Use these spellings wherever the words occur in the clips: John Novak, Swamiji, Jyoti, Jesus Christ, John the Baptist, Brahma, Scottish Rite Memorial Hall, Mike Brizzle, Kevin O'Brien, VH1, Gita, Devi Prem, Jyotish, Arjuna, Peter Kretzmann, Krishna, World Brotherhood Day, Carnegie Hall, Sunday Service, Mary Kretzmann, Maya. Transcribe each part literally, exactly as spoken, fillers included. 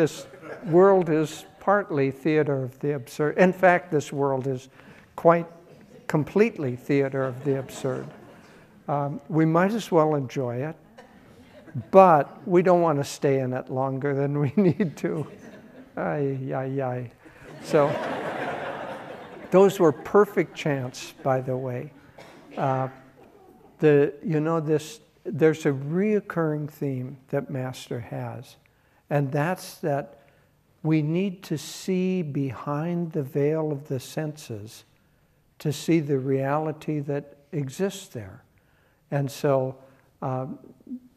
this world is partly theater of the absurd. In fact, this world is quite completely theater of the absurd. Um, we might as well enjoy it, but we don't want to stay in it longer than we need to. Ay, ay, ay. So those were perfect chants, by the way. Uh, the, you know, this, there's a reoccurring theme that Master has, and that's that we need to see behind the veil of the senses to see the reality that exists there. And so, uh,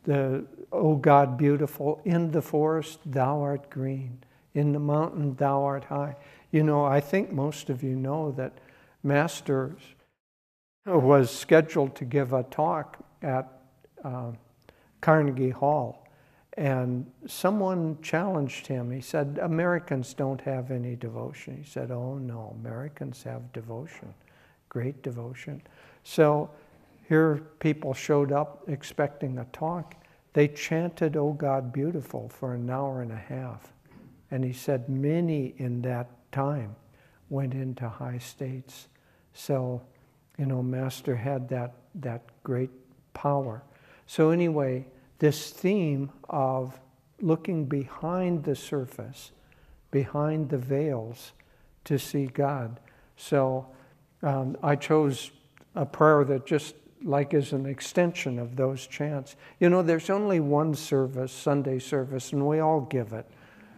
the, O God beautiful, in the forest thou art green, in the mountain thou art high. You know, I think most of you know that Master was scheduled to give a talk at uh, Carnegie Hall. And someone challenged him. He said, Americans don't have any devotion. He said, oh no, Americans have devotion, great devotion. So here people showed up expecting a talk. They chanted, O God beautiful, for an hour and a half. And he said many in that time went into high states. So, you know, Master had that, that great power. So anyway, this theme of looking behind the surface, behind the veils, to see God. So um, I chose a prayer that just like is an extension of those chants. You know, there's only one service, Sunday service, and we all give it.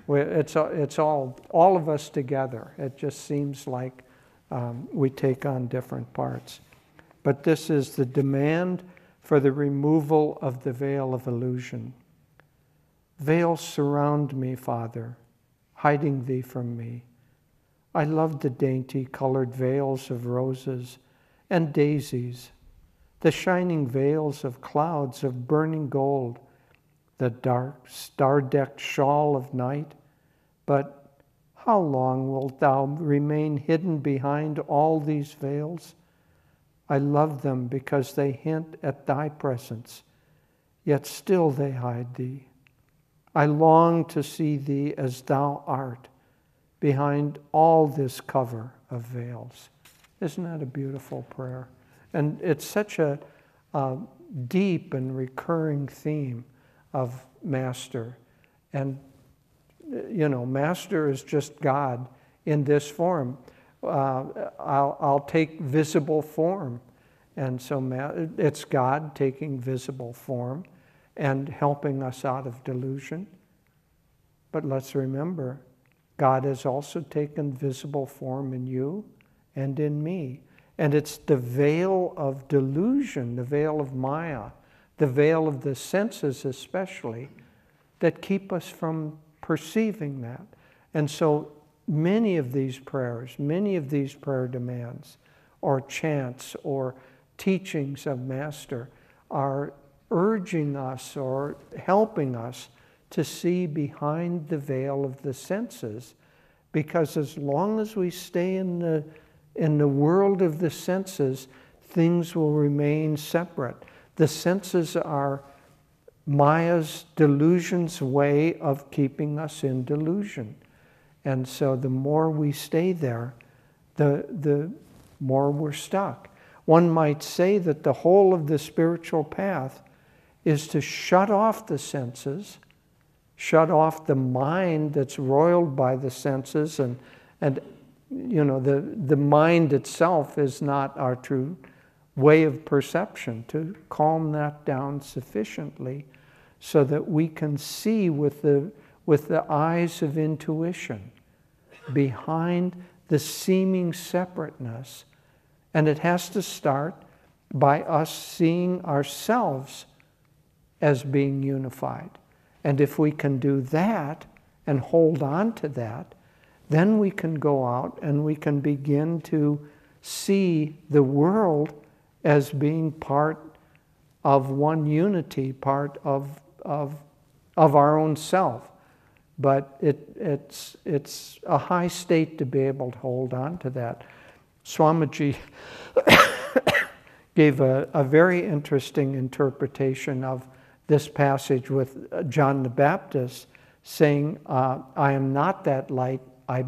We, it's it's all, all of us together. It just seems like um, we take on different parts. But this is the demand for the removal of the veil of illusion. Veils surround me, Father, hiding thee from me. I love the dainty colored veils of roses and daisies, the shining veils of clouds of burning gold, the dark star-decked shawl of night. But how long wilt thou remain hidden behind all these veils? I love them because they hint at thy presence, yet still they hide thee. I long to see thee as thou art, behind all this cover of veils. Isn't that a beautiful prayer? And it's such a uh, deep and recurring theme of Master. And, you know, Master is just God in this form. Uh, I'll, I'll take visible form. And so ma it's God taking visible form and helping us out of delusion. But let's remember, God has also taken visible form in you and in me. And it's the veil of delusion, the veil of Maya, the veil of the senses especially, that keep us from perceiving that. And so many of these prayers, many of these prayer demands or chants or teachings of Master are urging us or helping us to see behind the veil of the senses, because as long as we stay in the, in the world of the senses, things will remain separate. The senses are Maya's, delusion's way of keeping us in delusion. And so the more we stay there, the, the more we're stuck. One might say that the whole of the spiritual path is to shut off the senses, shut off the mind that's roiled by the senses, and, and you know, the, the mind itself is not our true way of perception, to calm that down sufficiently so that we can see with the, with the eyes of intuition behind the seeming separateness. And it has to start by us seeing ourselves as being unified. And if we can do that and hold on to that, then we can go out and we can begin to see the world as being part of one unity, part of, of, of our own self. But it, it's, it's a high state to be able to hold on to that. Swamiji gave a, a very interesting interpretation of this passage with John the Baptist, saying, uh, I am not that light, I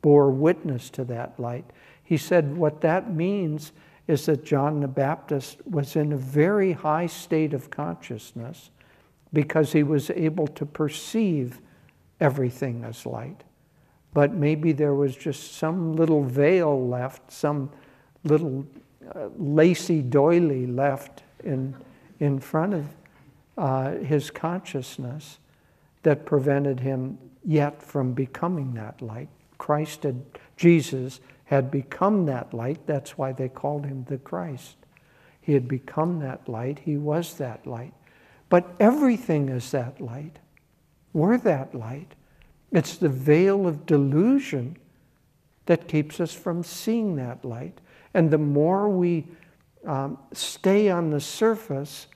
bore witness to that light. He said what that means is that John the Baptist was in a very high state of consciousness because he was able to perceive everything as light. But maybe there was just some little veil left, some little uh, lacy doily left in, in front of uh, his consciousness that prevented him yet from becoming that light. Christ had, Jesus had become that light. That's why they called him the Christ. He had become that light. He was that light. But everything is that light. We're that light. It's the veil of delusion that keeps us from seeing that light. And the more we um, stay on the surface,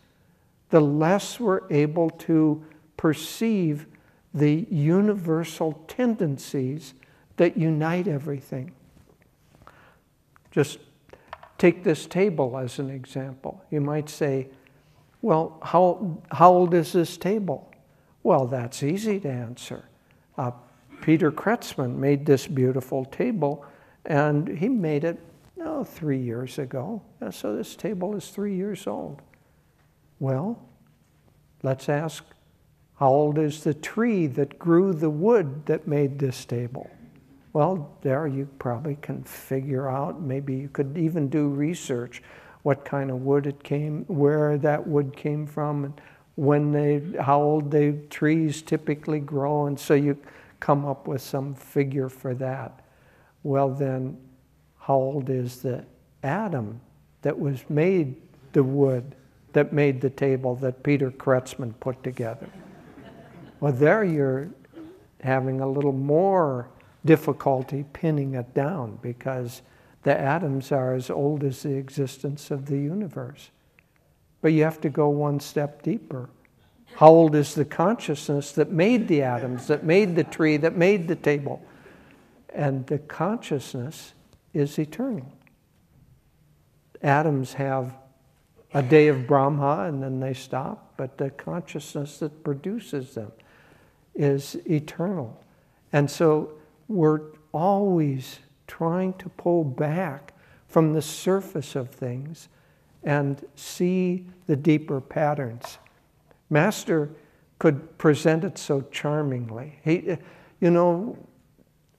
the less we're able to perceive the universal tendencies that unite everything. Just take this table as an example. You might say, well, how, how old is this table? Well, that's easy to answer. Uh, Peter Kretzmann made this beautiful table, and he made it oh, three years ago. And so this table is three years old. Well, let's ask, how old is the tree that grew the wood that made this table? Well, there you probably can figure out, maybe you could even do research, what kind of wood it came, where that wood came from, and when they, how old the trees typically grow, and so you come up with some figure for that. Well then, how old is the atom that was made the wood, that made the table that Peter Kretzmann put together? Well, there you're having a little more difficulty pinning it down, because the atoms are as old as the existence of the universe. But you have to go one step deeper. How old is the consciousness that made the atoms, that made the tree, that made the table? And the consciousness is eternal. Atoms have a day of Brahma and then they stop, but the consciousness that produces them is eternal. And so we're always trying to pull back from the surface of things and see the deeper patterns. Master could present it so charmingly. He, you know,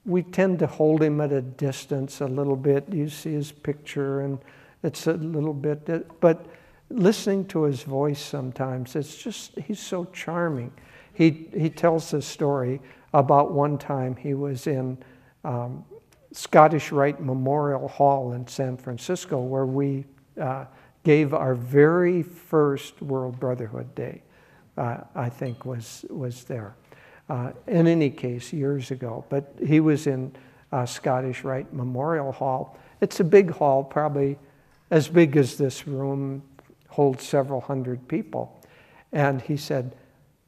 we tend to hold him at a distance a little bit. You see his picture and it's a little bit, but listening to his voice sometimes, it's just, he's so charming. He, he tells a story about one time he was in um, Scottish Rite Memorial Hall in San Francisco, where we uh, gave our very first World Brotherhood Day, uh, I think was, was there. Uh, in any case, years ago, but he was in uh, Scottish Rite Memorial Hall. It's a big hall, probably as big as this room, holds several hundred people. And he said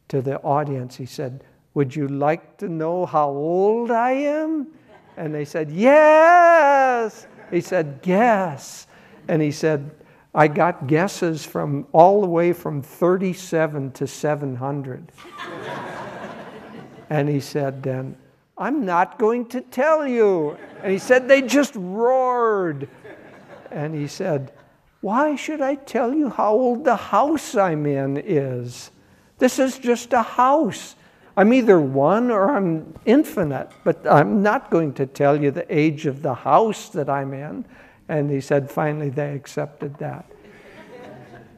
to the audience, he said, would you like to know how old I am? And they said, yes! He said, guess. And he said, I got guesses from all the way from thirty-seven to seven hundred. And he said then, I'm not going to tell you. And he said, they just roared. And he said, why should I tell you how old the house I'm in is? This is just a house. I'm either one or I'm infinite, but I'm not going to tell you the age of the house that I'm in. And he said, finally, they accepted that.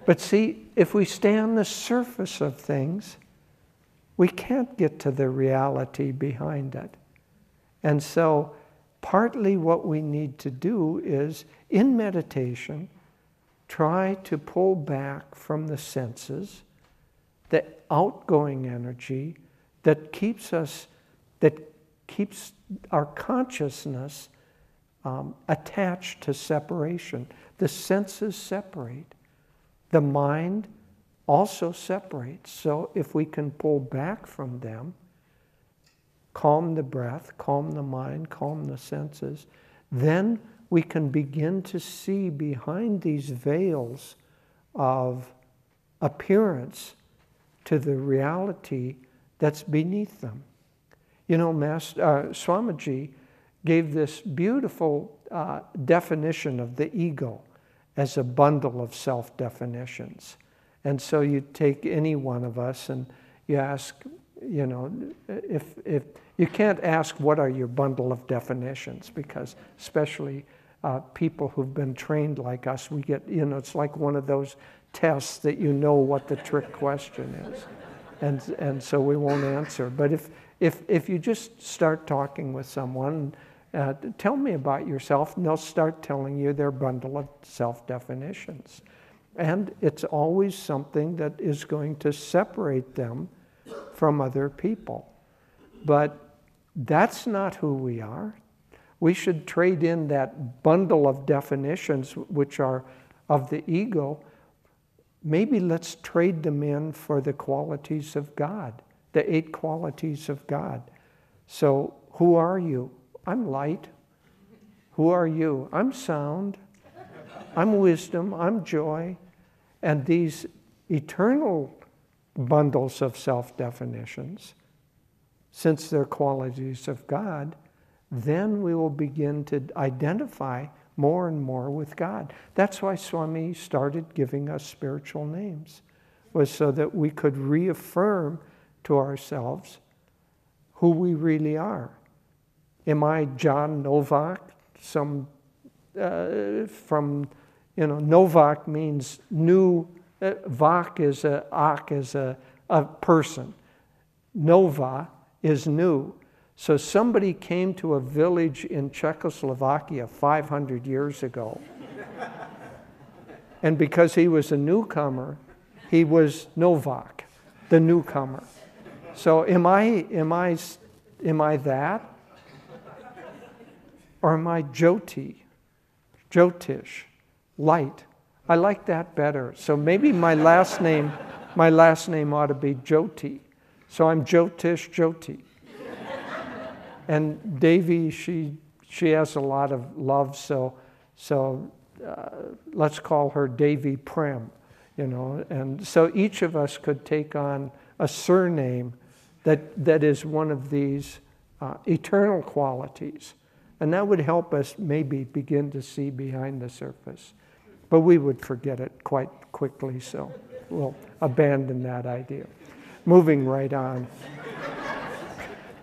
But see, if we stay on the surface of things, we can't get to the reality behind it. And so partly what we need to do is, in meditation, try to pull back from the senses, the outgoing energy that keeps us, that keeps our consciousness um, attached to separation. The senses separate. The mind also separates. So if we can pull back from them, calm the breath, calm the mind, calm the senses, then we can begin to see behind these veils of appearance to the reality that's beneath them. You know, Master, uh, Swamiji gave this beautiful uh, definition of the ego as a bundle of self-definitions. And so you take any one of us and you ask, you know, if, if you can't ask what are your bundle of definitions, because especially uh, people who've been trained like us, we get, you know, it's like one of those tests that you know what the trick question is. And, and so we won't answer. But if, if, if you just start talking with someone, uh, tell me about yourself, and they'll start telling you their bundle of self-definitions. And it's always something that is going to separate them from other people. But that's not who we are. We should trade in that bundle of definitions, which are of the ego. Maybe let's trade them in for the qualities of God, the eight qualities of God. So who are you? I'm light. Who are you? I'm sound. I'm wisdom. I'm joy. And these eternal bundles of self-definitions, since they're qualities of God, then we will begin to identify more and more with God. That's why Swami started giving us spiritual names, was so that we could reaffirm to ourselves who we really are. Am I John Novak? Some uh, from, you know, Novak means new. Uh, Vak is a, Ak is a, a person. Nova is new. So somebody came to a village in Czechoslovakia five hundred years ago. And because he was a newcomer, he was Novak, the newcomer. So am I, am I, am I that? Or am I Jyoti, Jyotish, light? I like that better. So maybe my last name, my last name ought to be Jyoti. So I'm Jyotish Jyoti. And Devi, she she has a lot of love, so so uh, let's call her Devi Prem, you know. And so each of us could take on a surname that that is one of these uh, eternal qualities, and that would help us maybe begin to see behind the surface. But we would forget it quite quickly, so we'll abandon that idea. Moving right on.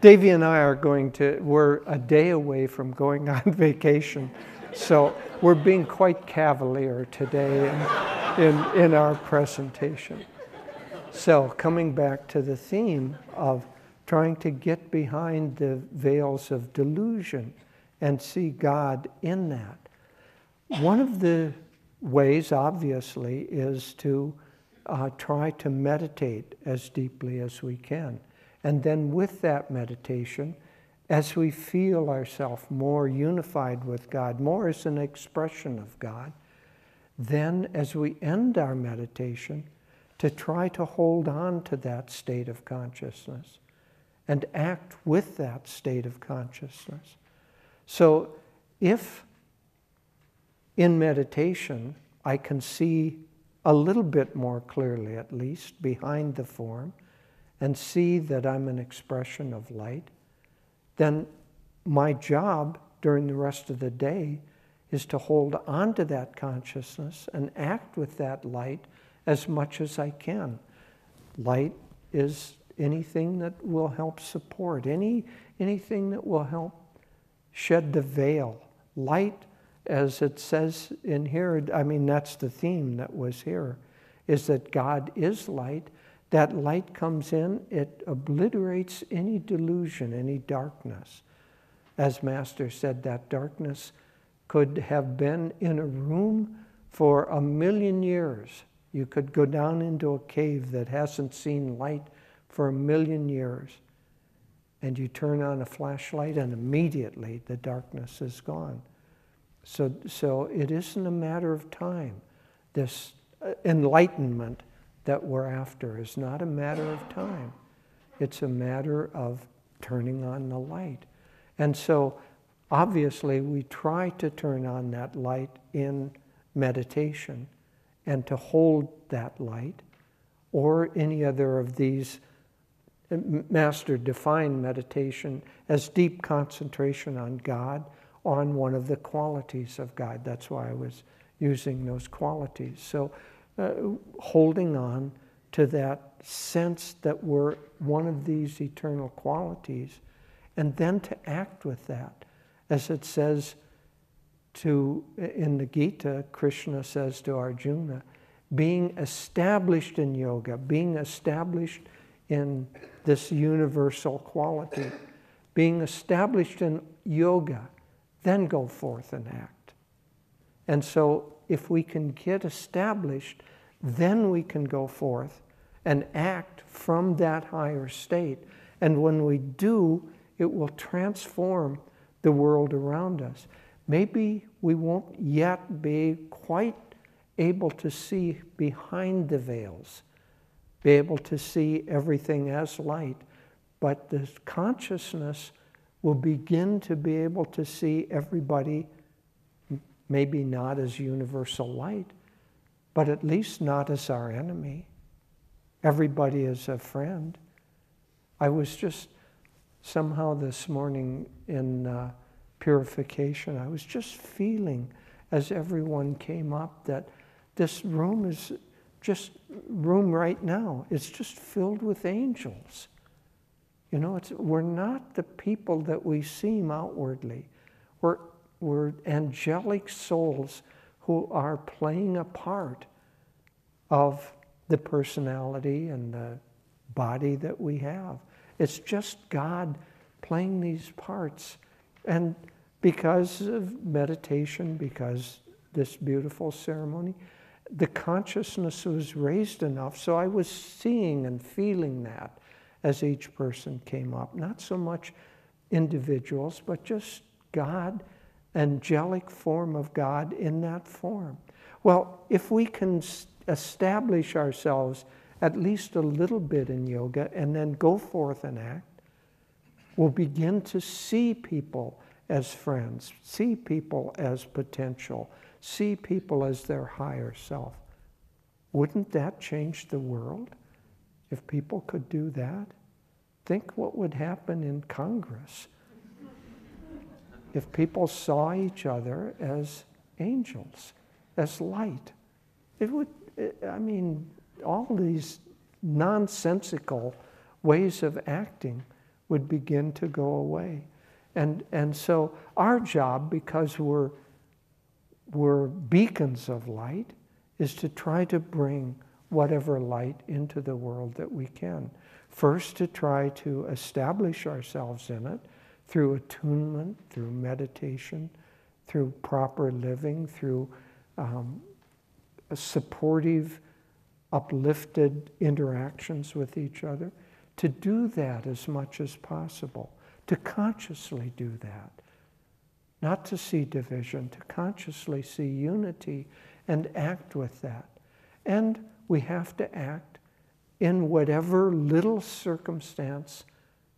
Devi and I are going to, we're a day away from going on vacation, so we're being quite cavalier today in, in, in our presentation. So coming back to the theme of trying to get behind the veils of delusion and see God in that. One of the ways, obviously, is to uh, try to meditate as deeply as we can. And then with that meditation, as we feel ourselves more unified with God, more as an expression of God, then as we end our meditation, to try to hold on to that state of consciousness and act with that state of consciousness. So if in meditation, I can see a little bit more clearly, at least, behind the form, and see that I'm an expression of light, then my job during the rest of the day is to hold on to that consciousness and act with that light as much as I can. Light is anything that will help support, any, anything that will help shed the veil. Light, as it says in here, I mean, that's the theme that was here, is that God is light. That light comes in, it obliterates any delusion, any darkness. As Master said, that darkness could have been in a room for a million years. You could go down into a cave that hasn't seen light for a million years, and you turn on a flashlight and immediately the darkness is gone. So, so it isn't a matter of time. This enlightenment that we're after is not a matter of time. It's a matter of turning on the light. And so obviously we try to turn on that light in meditation and to hold that light, or any other of these Master defined meditation as deep concentration on God, on one of the qualities of God. That's why I was using those qualities. So uh, holding on to that sense that we're one of these eternal qualities, and then to act with that. As it says to, in the Gita, Krishna says to Arjuna, being established in yoga, being established in this universal quality, being established in yoga, then go forth and act. And so if we can get established, then we can go forth and act from that higher state. And when we do, it will transform the world around us. Maybe we won't yet be quite able to see behind the veils, be able to see everything as light, but the consciousness will begin to be able to see everybody, maybe not as universal light, but at least not as our enemy. Everybody is a friend. I was just somehow this morning in uh, purification, I was just feeling as everyone came up that this room is just room right now. It's just filled with angels. You know, it's, we're not the people that we seem outwardly. We're, we're angelic souls who are playing a part of the personality and the body that we have. It's just God playing these parts. And because of meditation, because this beautiful ceremony, the consciousness was raised enough, so I was seeing and feeling that as each person came up. Not so much individuals, but just God, angelic form of God in that form. Well, if we can establish ourselves at least a little bit in yoga and then go forth and act, we'll begin to see people as friends, see people as potential, see people as their higher self. Wouldn't that change the world if people could do that? Think what would happen in Congress if people saw each other as angels, as light. It would, I mean, all these nonsensical ways of acting would begin to go away. And, and so our job, because we're We're beacons of light, is to try to bring whatever light into the world that we can. First, to try to establish ourselves in it through attunement, through meditation, through proper living, through um, supportive, uplifted interactions with each other. To do that as much as possible, to consciously do that. Not to see division, to consciously see unity and act with that. And we have to act in whatever little circumstance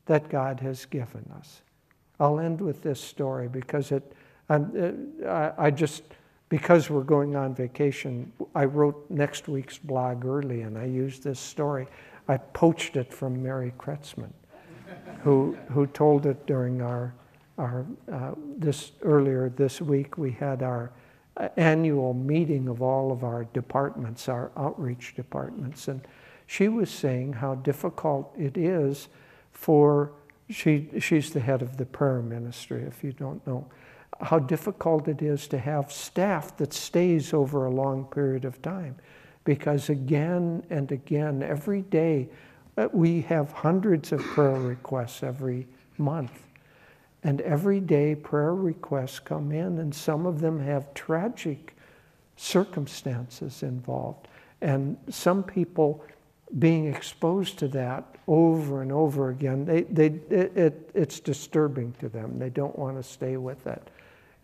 that God has given us. I'll end with this story because it, I'm, I just, because we're going on vacation, I wrote next week's blog early and I used this story. I poached it from Mary Kretzmann, who, who told it during our Our, uh, this earlier this week, we had our annual meeting of all of our departments, our outreach departments, and she was saying how difficult it is for, she, she's the head of the prayer ministry, if you don't know, how difficult it is to have staff that stays over a long period of time. Because again and again, every day, we have hundreds of prayer requests every month. And every day prayer requests come in, and some of them have tragic circumstances involved. And some people being exposed to that over and over again, they, they, it, it, it's disturbing to them. They don't want to stay with it.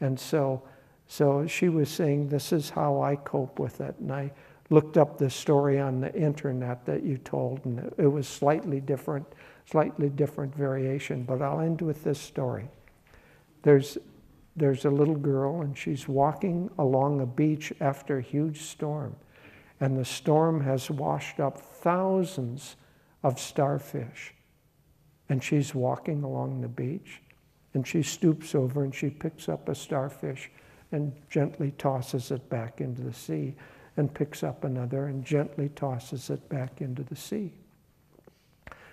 And so, so she was saying, this is how I cope with it. And I looked up the story on the internet that you told, and it, it was slightly different. Slightly different variation, but I'll end with this story. There's, there's a little girl, and she's walking along a beach after a huge storm, and the storm has washed up thousands of starfish and she's walking along the beach, and she stoops over and she picks up a starfish and gently tosses it back into the sea, and picks up another and gently tosses it back into the sea.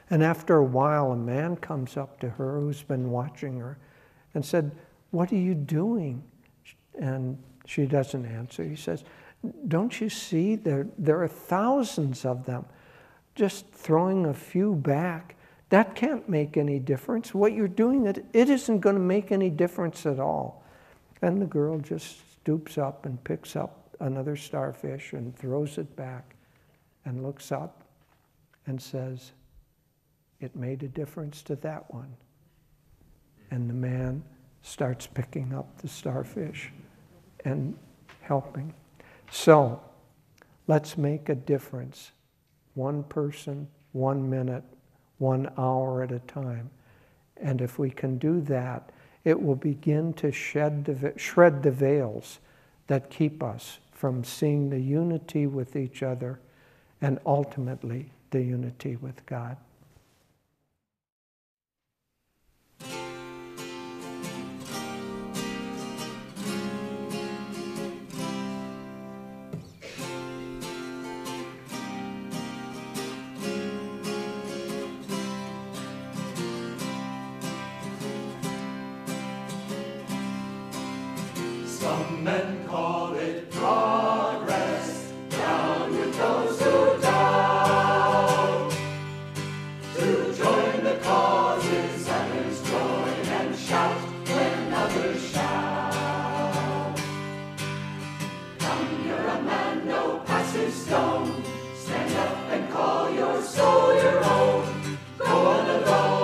And after a while, a man comes up to her who's been watching her and said, "What are you doing?" And she doesn't answer. He says, "Don't you see there, there are thousands of them? Just throwing a few back, that can't make any difference. What you're doing, it, it isn't going to make any difference at all." And the girl just stoops up and picks up another starfish and throws it back and looks up and says, "It made a difference to that one." And the man starts picking up the starfish and helping. So let's make a difference, one person, one minute, one hour at a time. And if we can do that, it will begin to shed the, shred the veils that keep us from seeing the unity with each other and ultimately the unity with God. Some men call it progress, down with those who doubt. To join the causes, others join and shout when others shout. Come, you're a man, no passive stone. Stand up and call your soul your own. Go on alone.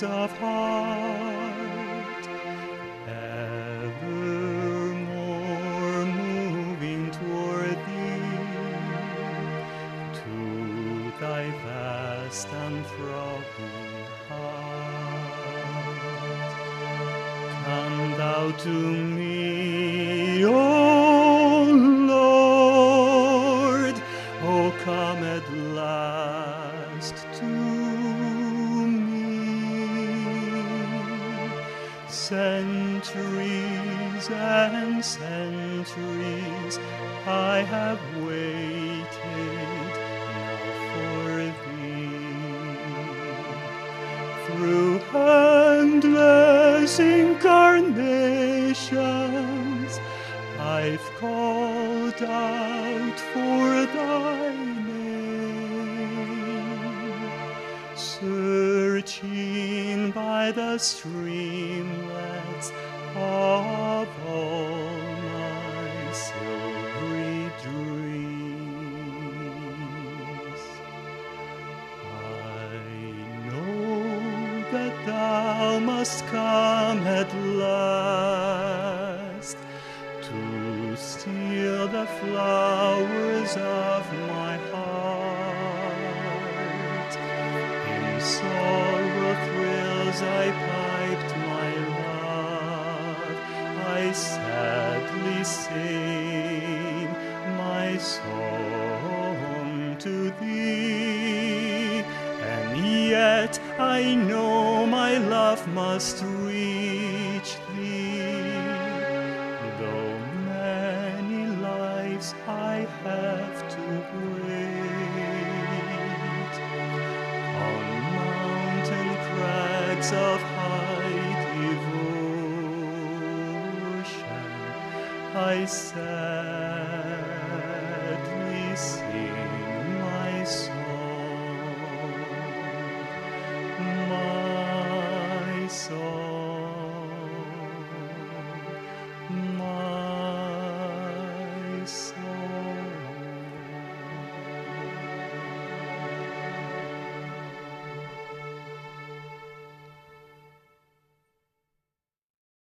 joys of heart, evermore moving toward thee, to thy vast and throbbing heart. Come thou to me, O Lord, O come at last to centuries and centuries I have waited now for thee. Through endless incarnations I've called out for thy name, searching by the streamlets of all my silvery dreams. I know that thou must come at last to steal the flowers of my heart. In sorrow thrills I piped my love, I sadly sing my song to thee, and yet I know my love must reach thee. Though many lives I have to wait, on mountain crags of high devotion I sadly say.